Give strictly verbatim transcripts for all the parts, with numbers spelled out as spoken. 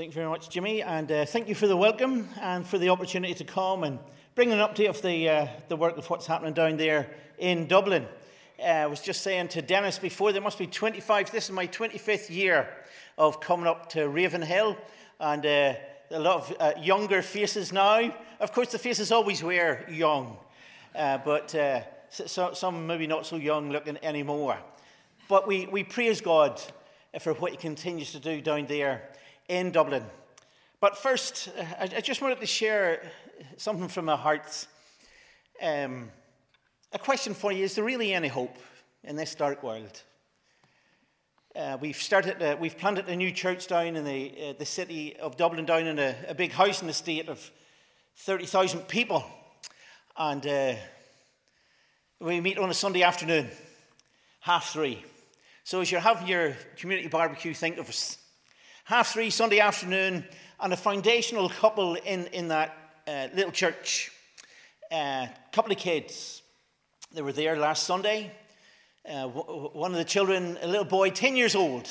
Thanks very much, Jimmy, and uh, thank you for the welcome and for the opportunity to come and bring an update of the uh, the work of what's happening down there in Dublin. Uh, I was just saying to Dennis before, there must be twenty-five, this is my twenty-fifth year of coming up to Ravenhill, and uh, a lot of uh, younger faces now. Of course, the faces always were young, uh, but uh, so, some maybe not so young looking anymore. But we, we praise God for what he continues to do down there in Dublin. But first, I just wanted to share something from my heart. Um, a question for you: is there really any hope in this dark world? Uh, we've started, a, we've planted a new church down in the uh, the city of Dublin, down in a, a big house in the estate of thirty thousand people, and uh, we meet on a Sunday afternoon, half three. So as you're having your community barbecue, think of us. Half three Sunday afternoon, and a foundational couple in, in that uh, little church. A uh, couple of kids. They were there last Sunday. Uh, w- one of the children, a little boy, ten years old.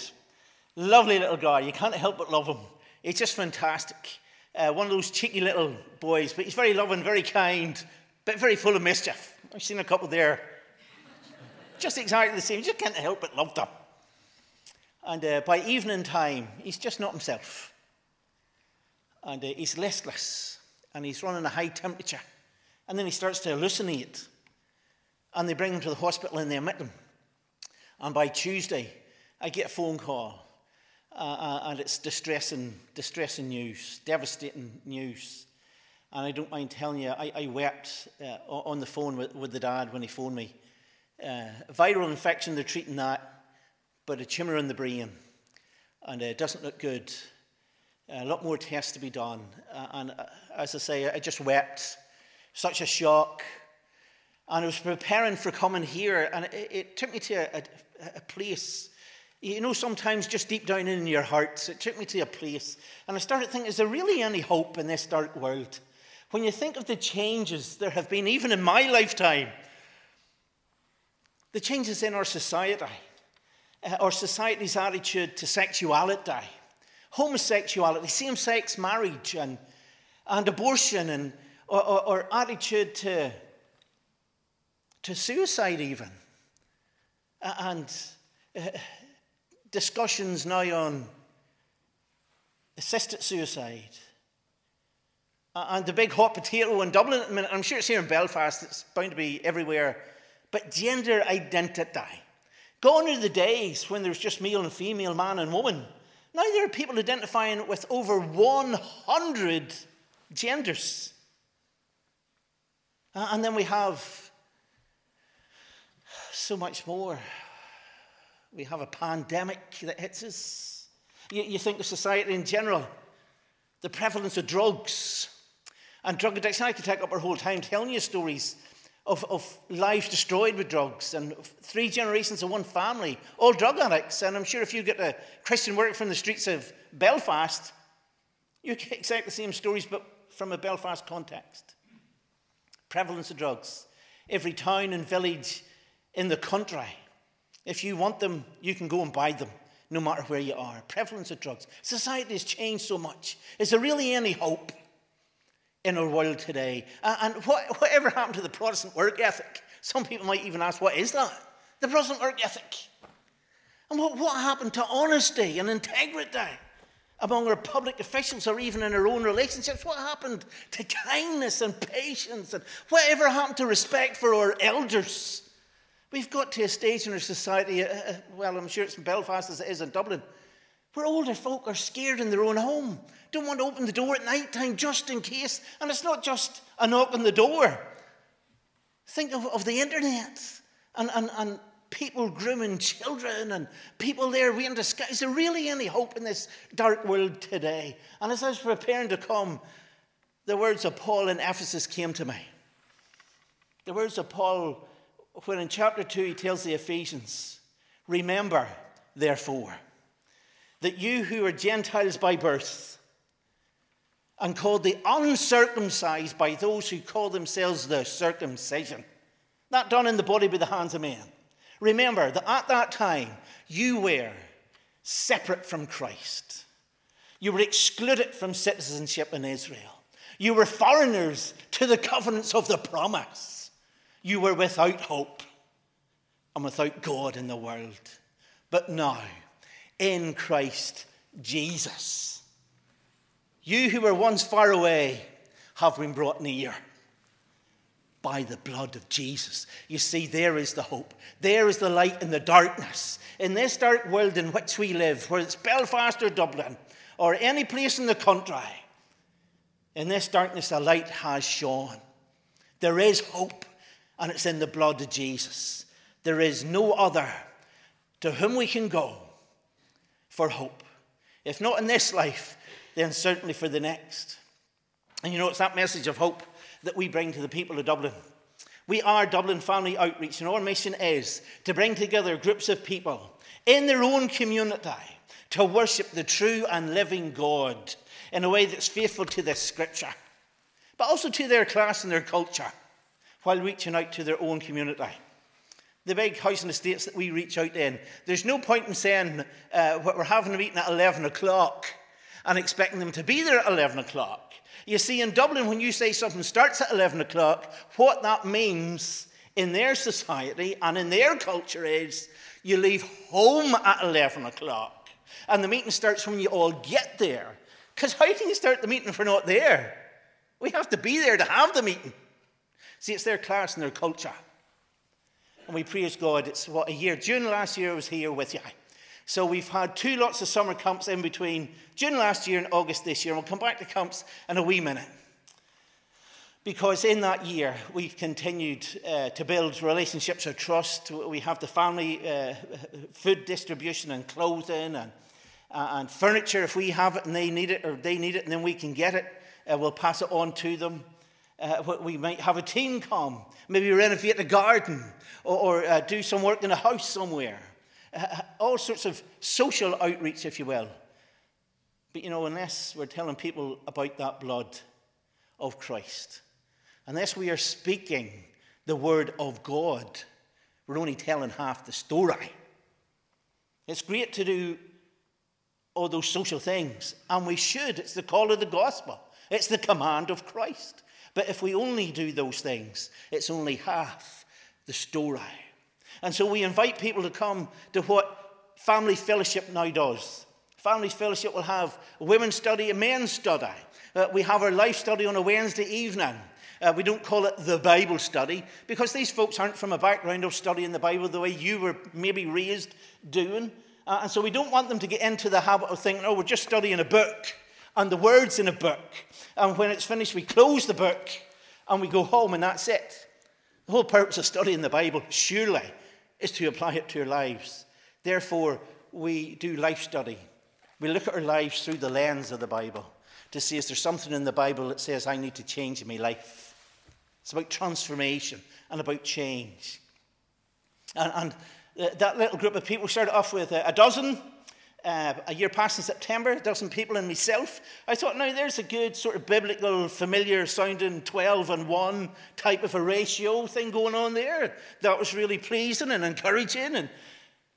Lovely little guy. You can't help but love him. He's just fantastic. Uh, one of those cheeky little boys, but he's very loving, very kind, but very full of mischief. I've seen a couple there. Just exactly the same. You just can't help but love them. And uh, by evening time, he's just not himself. And uh, he's listless. And he's running a high temperature. And then he starts to hallucinate. And they bring him to the hospital and they admit him. And by Tuesday, I get a phone call. Uh, and it's distressing, distressing news, devastating news. And I don't mind telling you, I, I wept uh, on the phone with, with the dad when he phoned me. Uh, viral infection, they're treating that. But a tumour in the brain, and uh, it doesn't look good. Uh, a lot more tests to be done, uh, and uh, as I say, I just wept. Such a shock, and I was preparing for coming here, and it, it took me to a, a, a place. You know, sometimes just deep down in your hearts, it took me to a place, and I started thinking: is there really any hope in this dark world? When you think of the changes there have been, even in my lifetime, the changes in our society. Uh, or society's attitude to sexuality, homosexuality, same-sex marriage, and and abortion, and or, or, or attitude to to suicide, even, uh, and uh, discussions now on assisted suicide, uh, and the big hot potato in Dublin. I mean, I'm sure it's here in Belfast; it's bound to be everywhere. But gender identity. Gone are the days when there was just male and female, man and woman. Now there are people identifying with over one hundred genders. And then we have so much more. We have a pandemic that hits us. You, you think of society in general, the prevalence of drugs and drug addiction. I could take up our whole time telling you stories Of, of lives destroyed with drugs, and three generations of one family, all drug addicts. And I'm sure if you get a Christian worker from the streets of Belfast, you get exactly the same stories, but from a Belfast context. Prevalence of drugs. Every town and village in the country. If you want them, you can go and buy them, no matter where you are. Prevalence of drugs. Society has changed so much. Is there really any hope in our world today? Uh, and what, whatever happened to the Protestant work ethic? Some people might even ask, what is that? The Protestant work ethic. And what, what happened to honesty and integrity among our public officials, or even in our own relationships? What happened to kindness and patience? And whatever happened to respect for our elders? We've got to a stage in our society, uh, well, I'm sure it's in Belfast as it is in Dublin, where older folk are scared in their own home, don't want to open the door at night time just in case. And it's not just a knock on the door. Think of, of the internet and, and, and people grooming children and people there waiting to sky. Is there really any hope in this dark world today? And as I was preparing to come, the words of Paul in Ephesus came to me. The words of Paul, when in chapter two he tells the Ephesians, remember, therefore, that you who are Gentiles by birth and called the uncircumcised by those who call themselves the circumcision, not done in the body by the hands of men. Remember that at that time you were separate from Christ, You were excluded from citizenship in Israel. You were foreigners to the covenants of the promise. You were without hope and without God in the world. But now, in Christ Jesus, you who were once far away have been brought near by the blood of Jesus. You see, there is the hope. There is the light in the darkness. In this dark world in which we live, whether it's Belfast or Dublin or any place in the country, in this darkness a light has shone. There is hope, and it's in the blood of Jesus. There is no other to whom we can go for hope. If not in this life, then certainly for the next. And you know, it's that message of hope that we bring to the people of Dublin. We are Dublin Family Outreach, and our mission is to bring together groups of people in their own community to worship the true and living God in a way that's faithful to this scripture, but also to their class and their culture, while reaching out to their own community. The big house and estates that we reach out in, there's no point in saying uh, we're having a meeting at eleven o'clock and expecting them to be there at eleven o'clock. You see, in Dublin, when you say something starts at eleven o'clock, what that means in their society and in their culture is you leave home at eleven o'clock, and the meeting starts when you all get there. Because how can you start the meeting if we're not there? We have to be there to have the meeting. See, it's their class and their culture. And we praise God. It's, what, a year? June last year I was here with you. So we've had two lots of summer camps in between June last year and August this year. And we'll come back to camps in a wee minute. Because in that year, we've continued uh, to build relationships of trust. We have the family uh, food distribution and clothing and, uh, and furniture. If we have it and they need it, or they need it and then we can get it, uh, we'll pass it on to them. Uh, we might have a team come, maybe renovate a garden or, or uh, do some work in a house somewhere. Uh, all sorts of social outreach, if you will. But, you know, unless we're telling people about that blood of Christ, unless we are speaking the word of God, we're only telling half the story. It's great to do all those social things, and we should. It's the call of the gospel. It's the command of Christ. But if we only do those things, it's only half the story. And so we invite people to come to what Family Fellowship now does. Family Fellowship will have a women's study, a men's study. Uh, we have our life study on a Wednesday evening. Uh, we don't call it the Bible study, because these folks aren't from a background of studying the Bible the way you were maybe raised doing. Uh, and so we don't want them to get into the habit of thinking, oh, we're just studying a book. And the words in a book. And when it's finished, we close the book and we go home and that's it. The whole purpose of studying the Bible, surely, is to apply it to our lives. Therefore, we do life study. We look at our lives through the lens of the Bible to see, is there something in the Bible that says I need to change in my life? It's about transformation and about change. And, and that little group of people started off with a dozen. Uh, a year past in September, a dozen people and myself. I thought, now there's a good sort of biblical, familiar-sounding twelve and one type of a ratio thing going on there. That was really pleasing and encouraging. And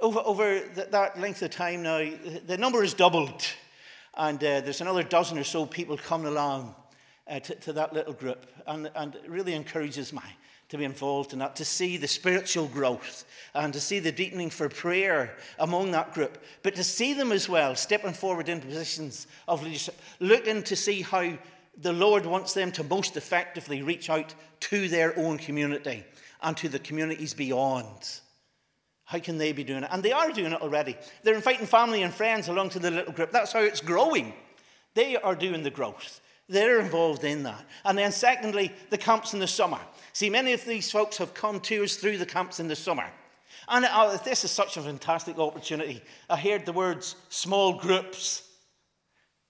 over over th- that length of time now, th- the number has doubled. And uh, there's another dozen or so people coming along uh, to, to that little group. And, and it really encourages me to be involved in that, to see the spiritual growth and to see the deepening for prayer among that group, but to see them as well stepping forward into positions of leadership, looking to see how the Lord wants them to most effectively reach out to their own community and to the communities beyond. How can they be doing it? And they are doing it already. They're inviting family and friends along to the little group. That's how it's growing. They are doing the growth. They're involved in that. And then secondly, the camps in the summer. See, many of these folks have come to us through the camps in the summer. And uh, this is such a fantastic opportunity. I heard the words small groups.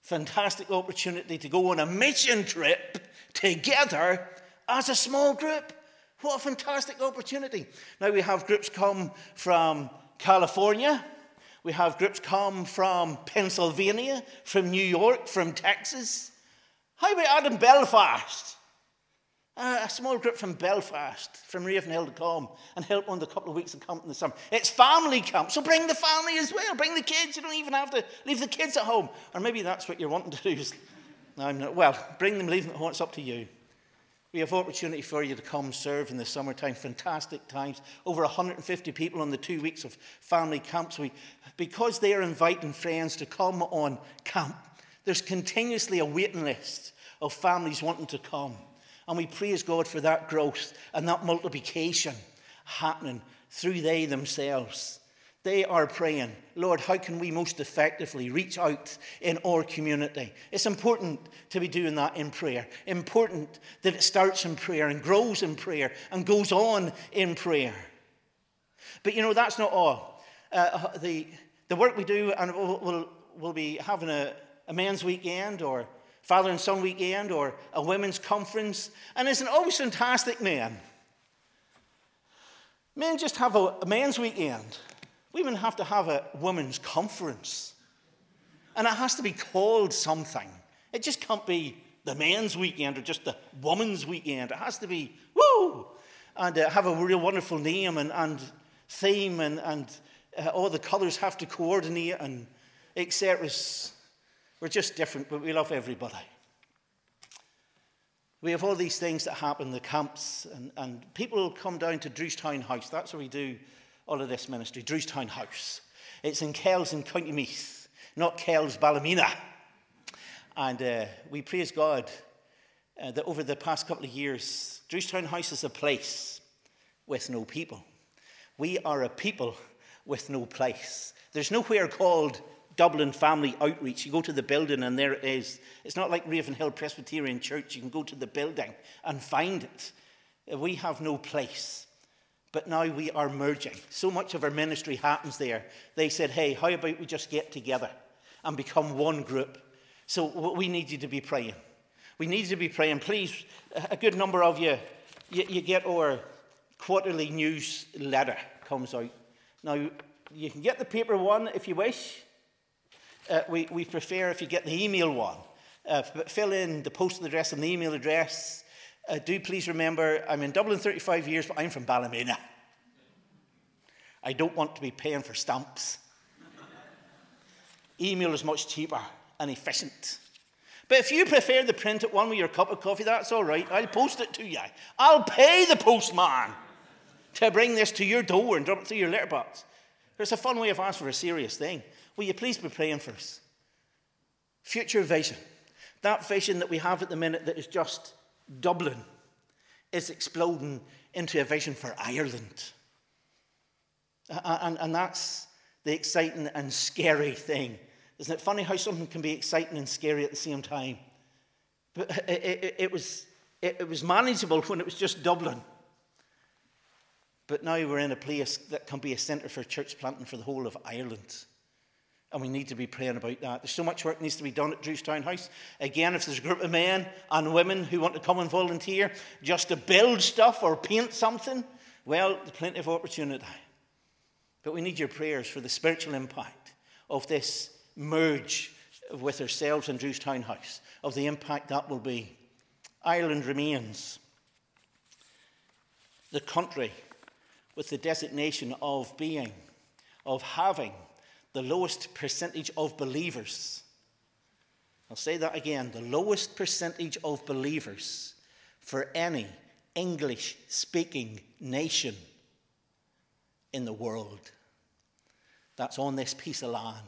Fantastic opportunity to go on a mission trip together as a small group. What a fantastic opportunity. Now we have groups come from California. We have groups come from Pennsylvania, from New York, from Texas. How about out in Belfast? A small group from Belfast, from Ravenhill, to come and help one of the couple of weeks of camp in the summer. It's family camp, so bring the family as well. Bring the kids. You don't even have to leave the kids at home. Or maybe that's what you're wanting to do. No, I'm not. Well, bring them, leave them at home. It's up to you. We have opportunity for you to come serve in the summertime. Fantastic times. Over one hundred fifty people on the two weeks of family camps. We, because they are inviting friends to come on camp, there's continuously a waiting list of families wanting to come. And we praise God for that growth and that multiplication happening through they themselves. They are praying, Lord, how can we most effectively reach out in our community? It's important to be doing that in prayer. Important that it starts in prayer and grows in prayer and goes on in prayer. But, you know, that's not all. Uh, the the work we do, and we'll, we'll, we'll be having a, a men's weekend or Father and Son weekend or a women's conference. And it's an always fantastic man. Men just have a, a men's weekend. Women have to have a women's conference. And it has to be called something. It just can't be the men's weekend or just the women's weekend. It has to be, woo! And uh, have a real wonderful name and, and theme and, and uh, all the colours have to coordinate and et cetera. We're just different, but we love everybody. We have all these things that happen, the camps, and, and people come down to Drewstown House. That's what we do. All of this ministry, Drewstown House. It's in Kells in County Meath, not Kells, Ballymena. And uh, we praise God uh, that over the past couple of years, Drewstown House is a place with no people. We are a people with no place. There's nowhere called Dublin Family Outreach. You go to the building and there it is. It's not like Ravenhill Presbyterian Church. You can go to the building and find it. We have no place. But now we are merging. So much of our ministry happens there. They said, hey, how about we just get together and become one group? So we need you to be praying. We need you to be praying. Please, a good number of you, you, you get our quarterly newsletter comes out. Now, you can get the paper one if you wish. Uh, we, we prefer if you get the email one. Uh, but fill in the postal address and the email address. Uh, do please remember, I'm in Dublin thirty-five years, but I'm from Ballymena. I don't want to be paying for stamps. Email is much cheaper and efficient. But if you prefer the printed one with your cup of coffee, that's all right. I'll post it to you. I'll pay the postman to bring this to your door and drop it through your letterbox. There's a fun way of asking for a serious thing. Will you please be praying for us? Future vision. That vision that we have at the minute that is just Dublin is exploding into a vision for Ireland. And, and that's the exciting and scary thing. Isn't it funny how something can be exciting and scary at the same time? But it, it, it, was, it, it was manageable when it was just Dublin. But now we're in a place that can be a centre for church planting for the whole of Ireland. And we need to be praying about that. There's so much work needs to be done at Drewstown House. Again, if there's a group of men and women who want to come and volunteer just to build stuff or paint something, well, there's plenty of opportunity. But we need your prayers for the spiritual impact of this merge with ourselves and Drewstown House, of the impact that will be. Ireland remains the country with the designation of being, of having, the lowest percentage of believers. I'll say that again. The lowest percentage of believers for any English-speaking nation in the world. That's on this piece of land, one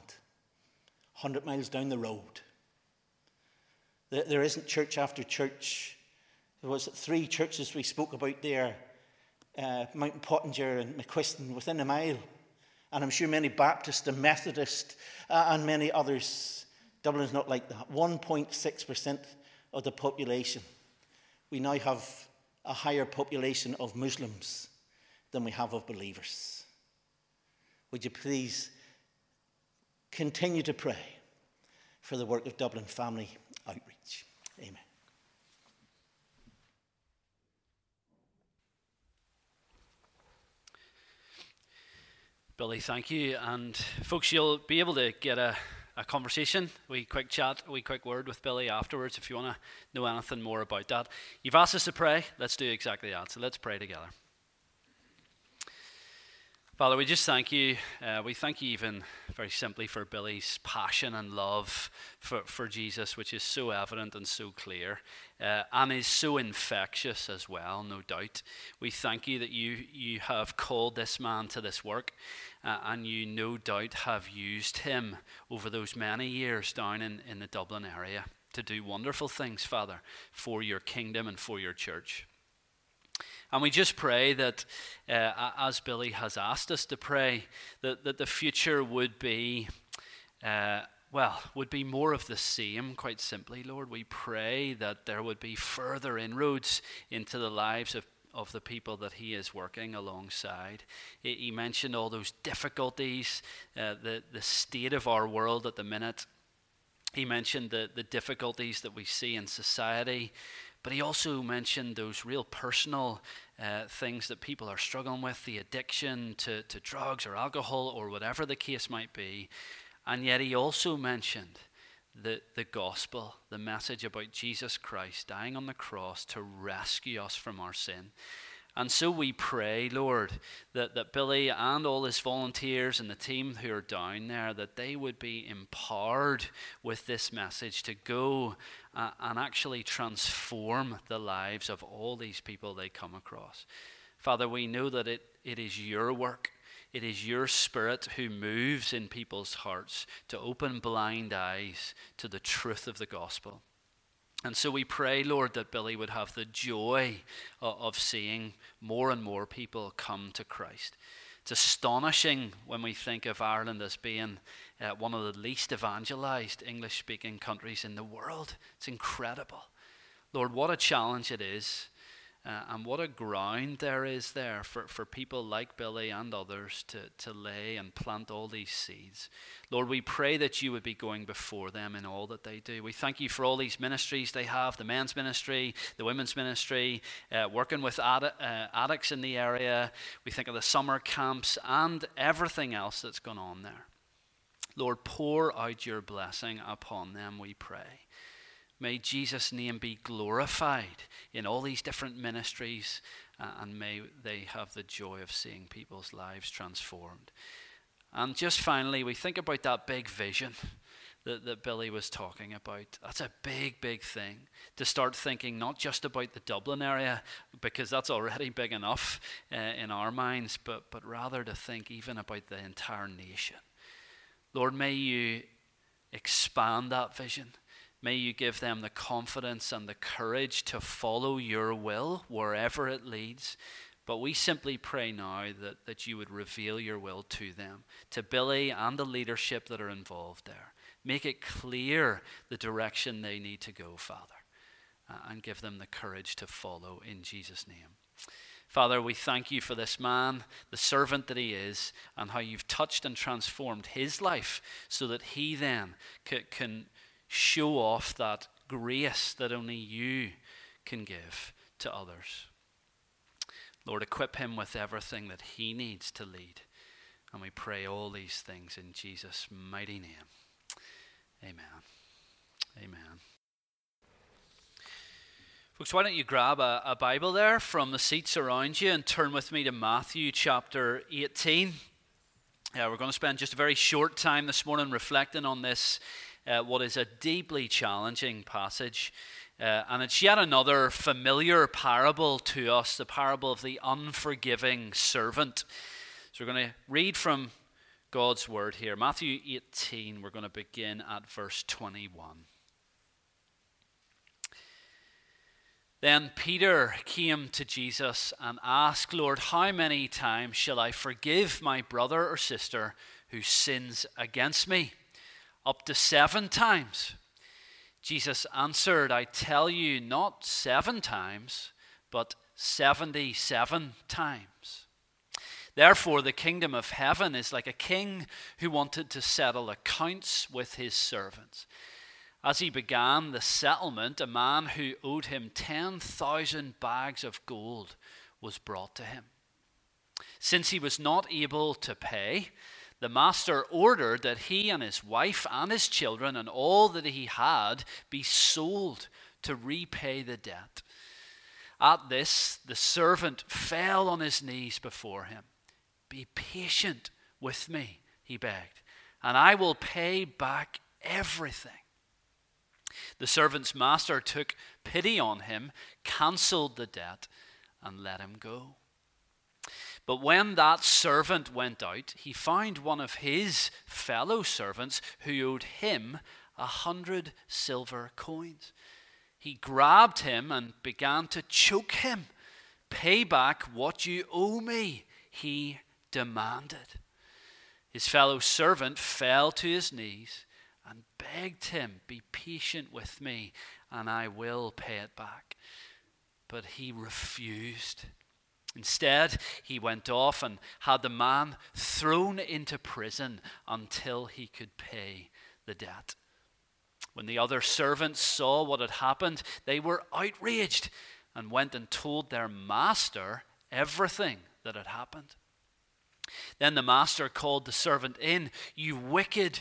hundred miles down the road. There isn't church after church. There was three churches we spoke about there, uh, Mount Pottinger and McQuiston, within a mile. And I'm sure many Baptists and Methodists uh, and many others. Dublin's not like that. one point six percent of the population. We now have a higher population of Muslims than we have of believers. Would you please continue to pray for the work of Dublin Family Outreach? Amen. Billy, thank you. And folks, you'll be able to get a, a conversation, a wee quick chat, a wee quick word with Billy afterwards if you want to know anything more about that. You've asked us to pray. Let's do exactly that. So let's pray together. Father, we just thank you. Uh, we thank you even very simply for Billy's passion and love for, for Jesus, which is so evident and so clear, uh, and is so infectious as well, no doubt. We thank you that you, you have called this man to this work, uh, and you no doubt have used him over those many years down in, in the Dublin area to do wonderful things, Father, for your kingdom and for your church. And we just pray that, uh, as Billy has asked us to pray, that, that the future would be, uh, well, would be more of the same, quite simply, Lord. We pray that there would be further inroads into the lives of, of the people that he is working alongside. He, he mentioned all those difficulties, uh, the, the state of our world at the minute. He mentioned the, the difficulties that we see in society. But he also mentioned those real personal uh, things that people are struggling with, the addiction to, to drugs or alcohol or whatever the case might be. And yet he also mentioned the, the gospel, the message about Jesus Christ dying on the cross to rescue us from our sin. And so we pray, Lord, that, that Billy and all his volunteers and the team who are down there, that they would be empowered with this message to go uh, and actually transform the lives of all these people they come across. Father, we know that it, it is your work. It is your Spirit who moves in people's hearts to open blind eyes to the truth of the gospel. And so we pray, Lord, that Billy would have the joy of seeing more and more people come to Christ. It's astonishing when we think of Ireland as being uh, one of the least evangelized English-speaking countries in the world. It's incredible. Lord, what a challenge it is, uh, and what a ground there is there for, for people like Billy and others to, to lay and plant all these seeds. Lord, we pray that you would be going before them in all that they do. We thank you for all these ministries they have, the men's ministry, the women's ministry, uh, working with addi- uh, addicts in the area. We think of the summer camps and everything else that's gone on there. Lord, pour out your blessing upon them, we pray. May Jesus' name be glorified in all these different ministries, uh, and may they have the joy of seeing people's lives transformed. And just finally, we think about that big vision that, that Billy was talking about. That's a big, big thing to start thinking not just about the Dublin area, because that's already big enough uh, in our minds, but, but rather to think even about the entire nation. Lord, may you expand that vision. May you give them the confidence and the courage to follow your will wherever it leads. But we simply pray now that, that you would reveal your will to them, to Billy and the leadership that are involved there. Make it clear the direction they need to go, Father, uh, and give them the courage to follow in Jesus' name. Father, we thank you for this man, the servant that he is, and how you've touched and transformed his life so that he then c- can show off that grace that only you can give to others. Lord, equip him with everything that he needs to lead. And we pray all these things in Jesus' mighty name. Amen. Amen. Folks, why don't you grab a, a Bible there from the seats around you and turn with me to Matthew chapter eighteen. Uh, we're going to spend just a very short time this morning reflecting on this, uh, what is a deeply challenging passage. Uh, and it's yet another familiar parable to us, the parable of the unforgiving servant. So we're going to read from God's word here. Matthew eighteen, we're going to begin at verse twenty-one. Then Peter came to Jesus and asked, Lord, how many times shall I forgive my brother or sister who sins against me? Up to seven times. Jesus answered, I tell you, not seven times, but seventy-seven times. Therefore, the kingdom of heaven is like a king who wanted to settle accounts with his servants. As he began the settlement, a man who owed him ten thousand bags of gold was brought to him. Since he was not able to pay, the master ordered that he and his wife and his children and all that he had be sold to repay the debt. At this, the servant fell on his knees before him. Be patient with me, he begged, and I will pay back everything. The servant's master took pity on him, cancelled the debt, and let him go. But when that servant went out, he found one of his fellow servants who owed him a hundred silver coins. He grabbed him and began to choke him. Pay back what you owe me, he demanded. His fellow servant fell to his knees and begged him, be patient with me, and I will pay it back. But he refused. Instead, he went off and had the man thrown into prison until he could pay the debt. When the other servants saw what had happened, they were outraged and went and told their master everything that had happened. Then the master called the servant in. You wicked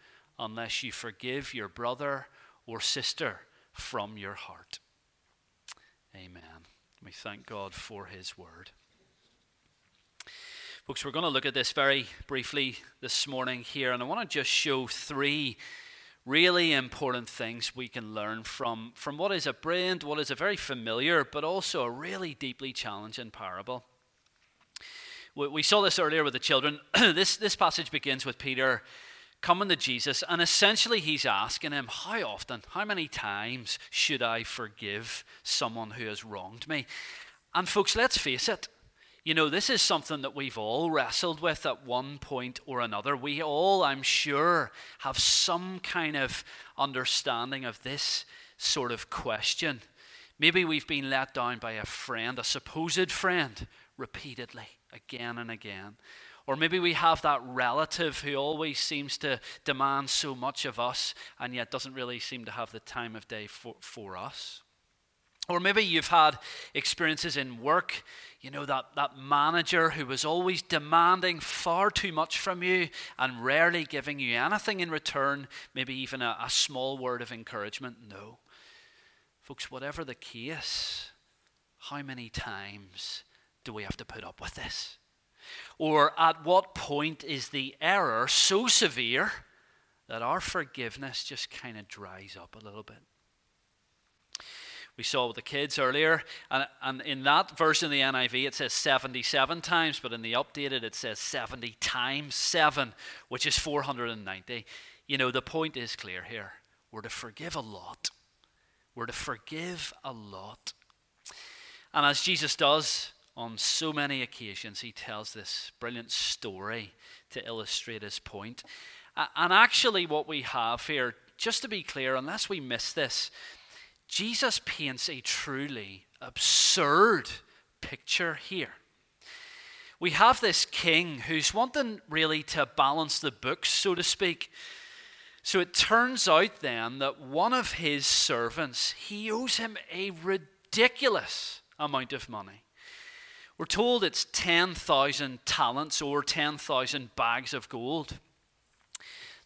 unless you forgive your brother or sister from your heart. Amen. We thank God for his word. Folks, we're going to look at this very briefly this morning here, and I want to just show three really important things we can learn from, from what is a brilliant, what is a very familiar, but also a really deeply challenging parable. We, we saw this earlier with the children. this, this passage begins with Peter coming to Jesus, and essentially he's asking him, how often, how many times should I forgive someone who has wronged me? And folks, let's face it, you know, this is something that we've all wrestled with at one point or another. We all, I'm sure, have some kind of understanding of this sort of question. Maybe we've been let down by a friend, a supposed friend, repeatedly, again and again. Or maybe we have that relative who always seems to demand so much of us and yet doesn't really seem to have the time of day for, for us. Or maybe you've had experiences in work, you know, that, that manager who was always demanding far too much from you and rarely giving you anything in return, maybe even a, a small word of encouragement. No. Folks, whatever the case, how many times do we have to put up with this? Or at what point is the error so severe that our forgiveness just kind of dries up a little bit? We saw with the kids earlier, and, and in that version of the N I V it says seventy-seven times, but in the updated it says seventy times seven, which is four hundred ninety. You know, the point is clear here. We're to forgive a lot. We're to forgive a lot. And as Jesus does, on so many occasions, he tells this brilliant story to illustrate his point. And actually what we have here, just to be clear, unless we miss this, Jesus paints a truly absurd picture here. We have this king who's wanting really to balance the books, so to speak. So it turns out then that one of his servants, he owes him a ridiculous amount of money. We're told it's ten thousand talents or ten thousand bags of gold.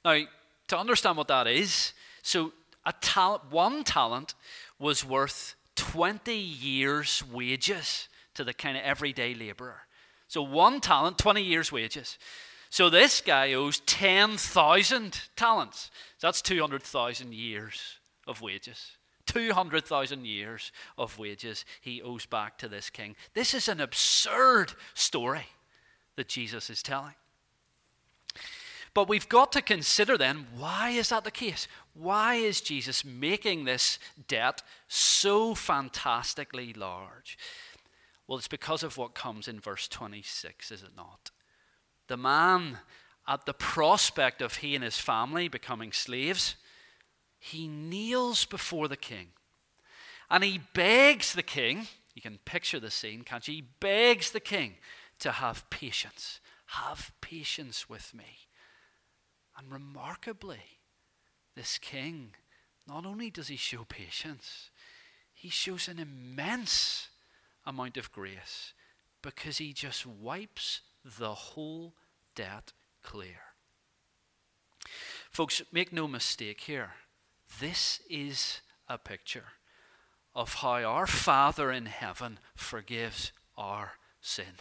Now, to understand what that is, so a tal- one talent was worth twenty years' wages to the kind of everyday laborer. So one talent, twenty years' wages. So this guy owes ten thousand talents. So that's two hundred thousand years of wages. two hundred thousand years of wages he owes back to this king. This is an absurd story that Jesus is telling. But we've got to consider then, why is that the case? Why is Jesus making this debt so fantastically large? Well, it's because of what comes in verse twenty-six, is it not? The man at the prospect of he and his family becoming slaves, he kneels before the king and he begs the king, you can picture the scene, can't you? He begs the king to have patience. Have patience with me. And remarkably, this king, not only does he show patience, he shows an immense amount of grace because he just wipes the whole debt clear. Folks, make no mistake here. This is a picture of how our Father in heaven forgives our sin.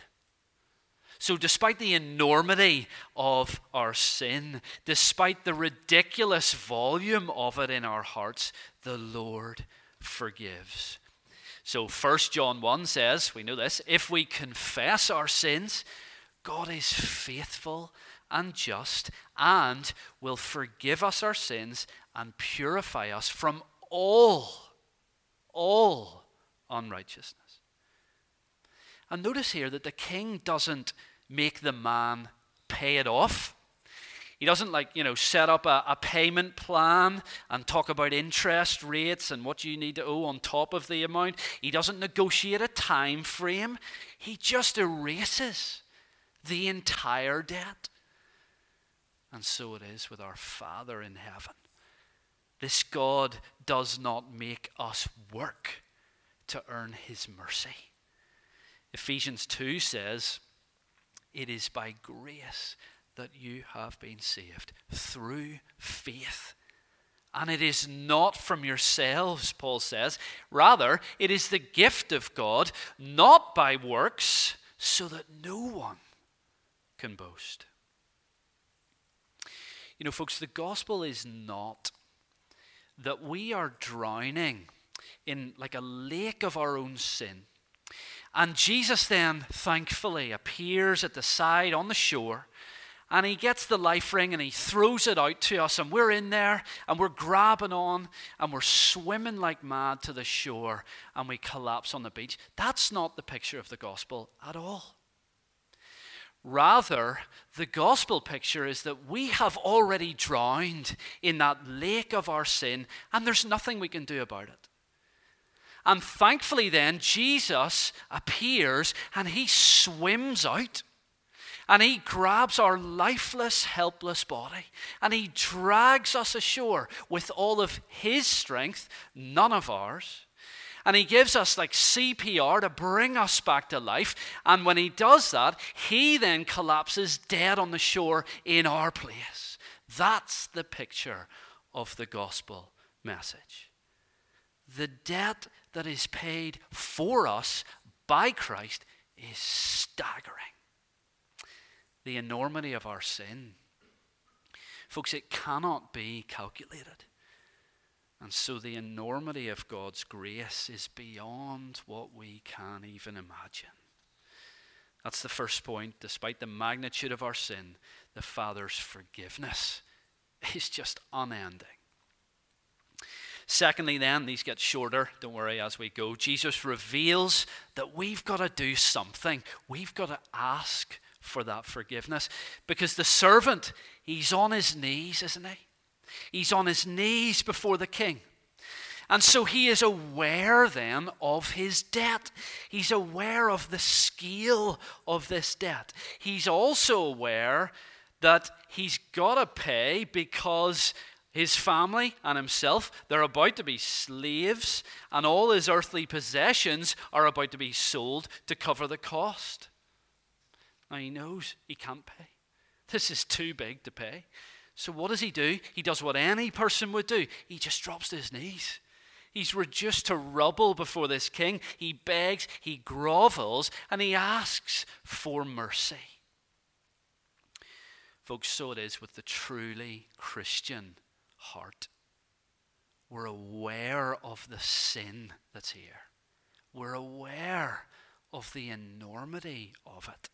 So despite the enormity of our sin, despite the ridiculous volume of it in our hearts, the Lord forgives. So First John one says, we know this, if we confess our sins, God is faithful and just and will forgive us our sins and purify us from all, all unrighteousness. And notice here that the king doesn't make the man pay it off. He doesn't, like, you know, set up a, a payment plan and talk about interest rates and what you need to owe on top of the amount. He doesn't negotiate a time frame. He just erases the entire debt. And so it is with our Father in heaven. This God does not make us work to earn his mercy. Ephesians two says, it is by grace that you have been saved through faith. And it is not from yourselves, Paul says. Rather, it is the gift of God, not by works, so that no one can boast. You know, folks, the gospel is not that we are drowning in like a lake of our own sin. And Jesus then, thankfully, appears at the side on the shore, and he gets the life ring and he throws it out to us, and we're in there, and we're grabbing on, and we're swimming like mad to the shore, and we collapse on the beach. That's not the picture of the gospel at all. Rather, the gospel picture is that we have already drowned in that lake of our sin, and there's nothing we can do about it. And thankfully then, Jesus appears and he swims out and he grabs our lifeless, helpless body and he drags us ashore with all of his strength, none of ours. And he gives us like C P R to bring us back to life. And when he does that, he then collapses dead on the shore in our place. That's the picture of the gospel message. The debt that is paid for us by Christ is staggering. The enormity of our sin, folks, it cannot be calculated. And so the enormity of God's grace is beyond what we can even imagine. That's the first point. Despite the magnitude of our sin, the Father's forgiveness is just unending. Secondly then, these get shorter, don't worry, as we go. Jesus reveals that we've got to do something. We've got to ask for that forgiveness. Because the servant, he's on his knees, isn't he? He's on his knees before the king. And so he is aware then of his debt. He's aware of the scale of this debt. He's also aware that he's got to pay because his family and himself, they're about to be slaves, and all his earthly possessions are about to be sold to cover the cost. Now he knows he can't pay. This is too big to pay. So what does he do? He does what any person would do. He just drops to his knees. He's reduced to rubble before this king. He begs, he grovels, and he asks for mercy. Folks, so it is with the truly Christian heart. We're aware of the sin that's here. We're aware of the enormity of it.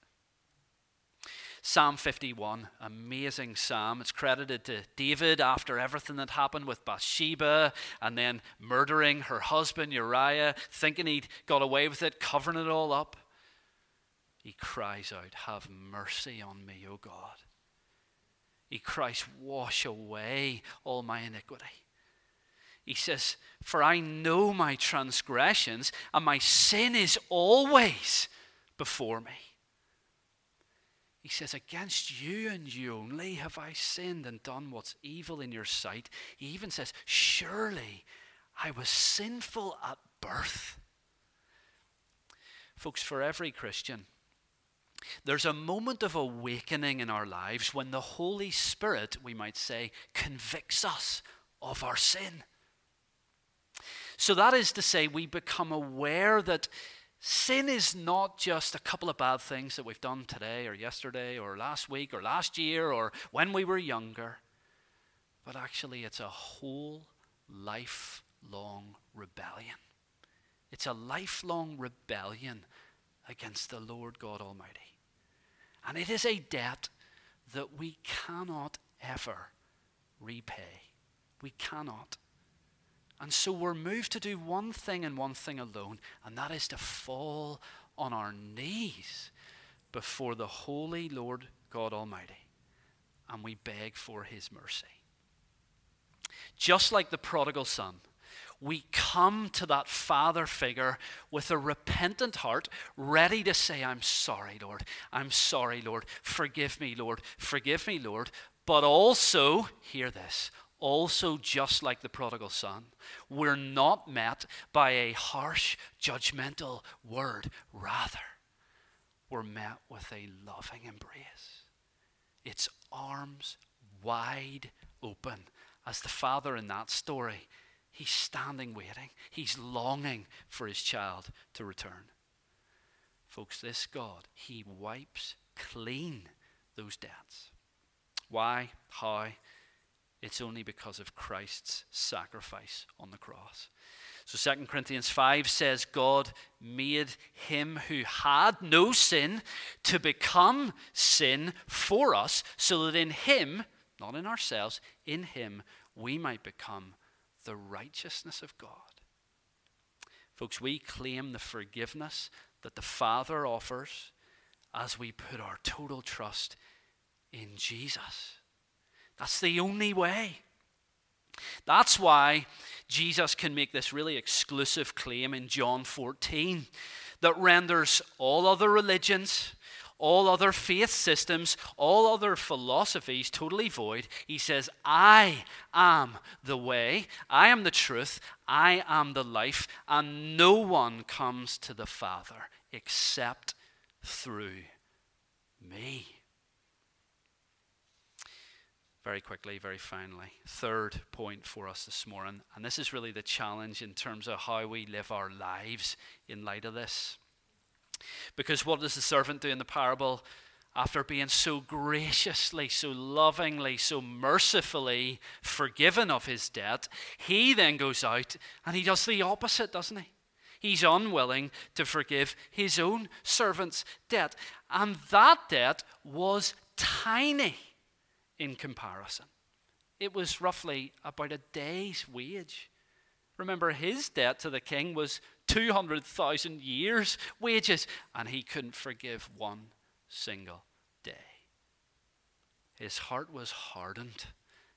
Psalm fifty-one, amazing psalm. It's credited to David after everything that happened with Bathsheba and then murdering her husband Uriah, thinking he'd got away with it, covering it all up. He cries out, "Have mercy on me, O God. He cries, wash away all my iniquity. He says, for I know my transgressions, and my sin is always before me. He says, against you and you only have I sinned and done what's evil in your sight. He even says, surely I was sinful at birth. Folks, for every Christian, there's a moment of awakening in our lives when the Holy Spirit, we might say, convicts us of our sin. So that is to say, we become aware that sin is not just a couple of bad things that we've done today or yesterday or last week or last year or when we were younger, but actually it's a whole lifelong rebellion. It's a lifelong rebellion against the Lord God Almighty. And it is a debt that we cannot ever repay. We cannot. And so we're moved to do one thing and one thing alone, and that is to fall on our knees before the holy Lord God Almighty, and we beg for his mercy. Just like the prodigal son, we come to that father figure with a repentant heart, ready to say, I'm sorry, Lord. I'm sorry, Lord. Forgive me, Lord. Forgive me, Lord. But also, hear this, also, just like the prodigal son, we're not met by a harsh, judgmental word. Rather, we're met with a loving embrace. It's arms wide open. As the father in that story, he's standing waiting. He's longing for his child to return. Folks, this God, he wipes clean those debts. Why? How? It's only because of Christ's sacrifice on the cross. So Second Corinthians five says, God made him who had no sin to become sin for us, so that in him, not in ourselves, in him we might become the righteousness of God. Folks, we claim the forgiveness that the Father offers as we put our total trust in Jesus. That's the only way. That's why Jesus can make this really exclusive claim in John fourteen that renders all other religions, all other faith systems, all other philosophies totally void. He says, I am the way, I am the truth, I am the life, and no one comes to the Father except through me. Very quickly, very finally, third point for us this morning, and this is really the challenge in terms of how we live our lives in light of this. Because what does the servant do in the parable? After being so graciously, so lovingly, so mercifully forgiven of his debt, he then goes out and he does the opposite, doesn't he? He's unwilling to forgive his own servant's debt. And that debt was tiny. In comparison, it was roughly about a day's wage. Remember, his debt to the king was two hundred thousand years' wages, and he couldn't forgive one single day. His heart was hardened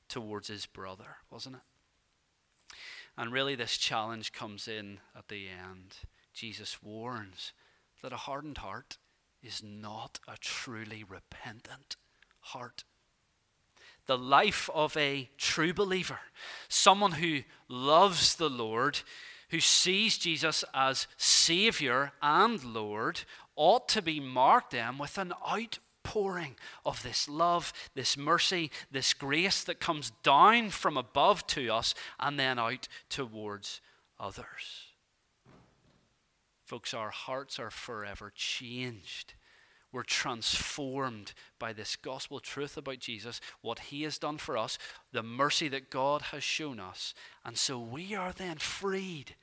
towards his brother, wasn't it? And really, this challenge comes in at the end. Jesus warns that a hardened heart is not a truly repentant heart. The life of a true believer, someone who loves the Lord, who sees Jesus as Savior and Lord, ought to be marked then with an outpouring of this love, this mercy, this grace that comes down from above to us and then out towards others. Folks, our hearts are forever changed. We're transformed by this gospel truth about Jesus, what he has done for us, the mercy that God has shown us. And so we are then freed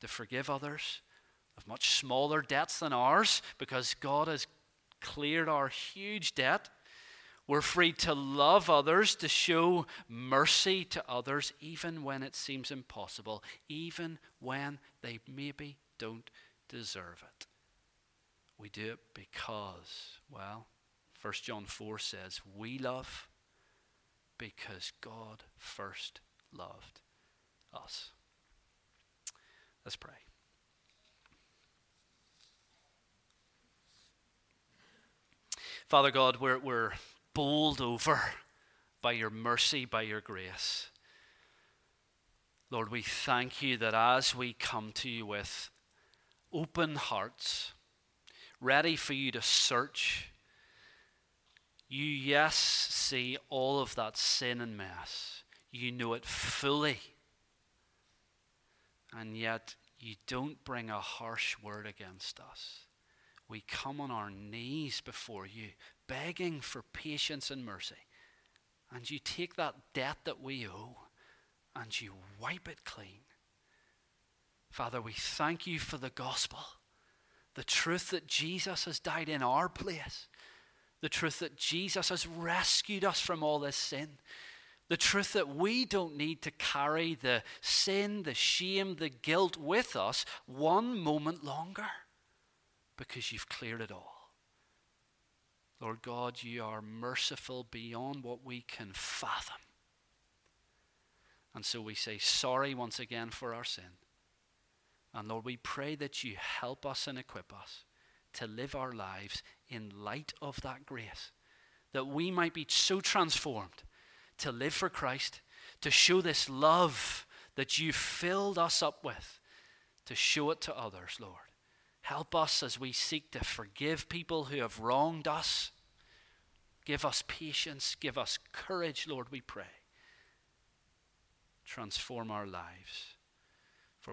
to forgive others of much smaller debts than ours because God has cleared our huge debt. We're free to love others, to show mercy to others, even when it seems impossible, even when they maybe don't deserve it. We do it because, well, First John four says, we love because God first loved us. Let's pray. Father God, we're, we're bowled over by your mercy, by your grace. Lord, we thank you that as we come to you with open hearts, ready for you to search, you, yes, see all of that sin and mess. You know it fully. And yet, you don't bring a harsh word against us. We come on our knees before you, begging for patience and mercy. And you take that debt that we owe, and you wipe it clean. Father, we thank you for the gospel, the truth that Jesus has died in our place, the truth that Jesus has rescued us from all this sin, the truth that we don't need to carry the sin, the shame, the guilt with us one moment longer, because you've cleared it all. Lord God, you are merciful beyond what we can fathom. And so we say sorry once again for our sin. And Lord, we pray that you help us and equip us to live our lives in light of that grace, that we might be so transformed to live for Christ, to show this love that you filled us up with, to show it to others, Lord. Help us as we seek to forgive people who have wronged us. Give us patience. Give us courage, Lord, we pray. Transform our lives, for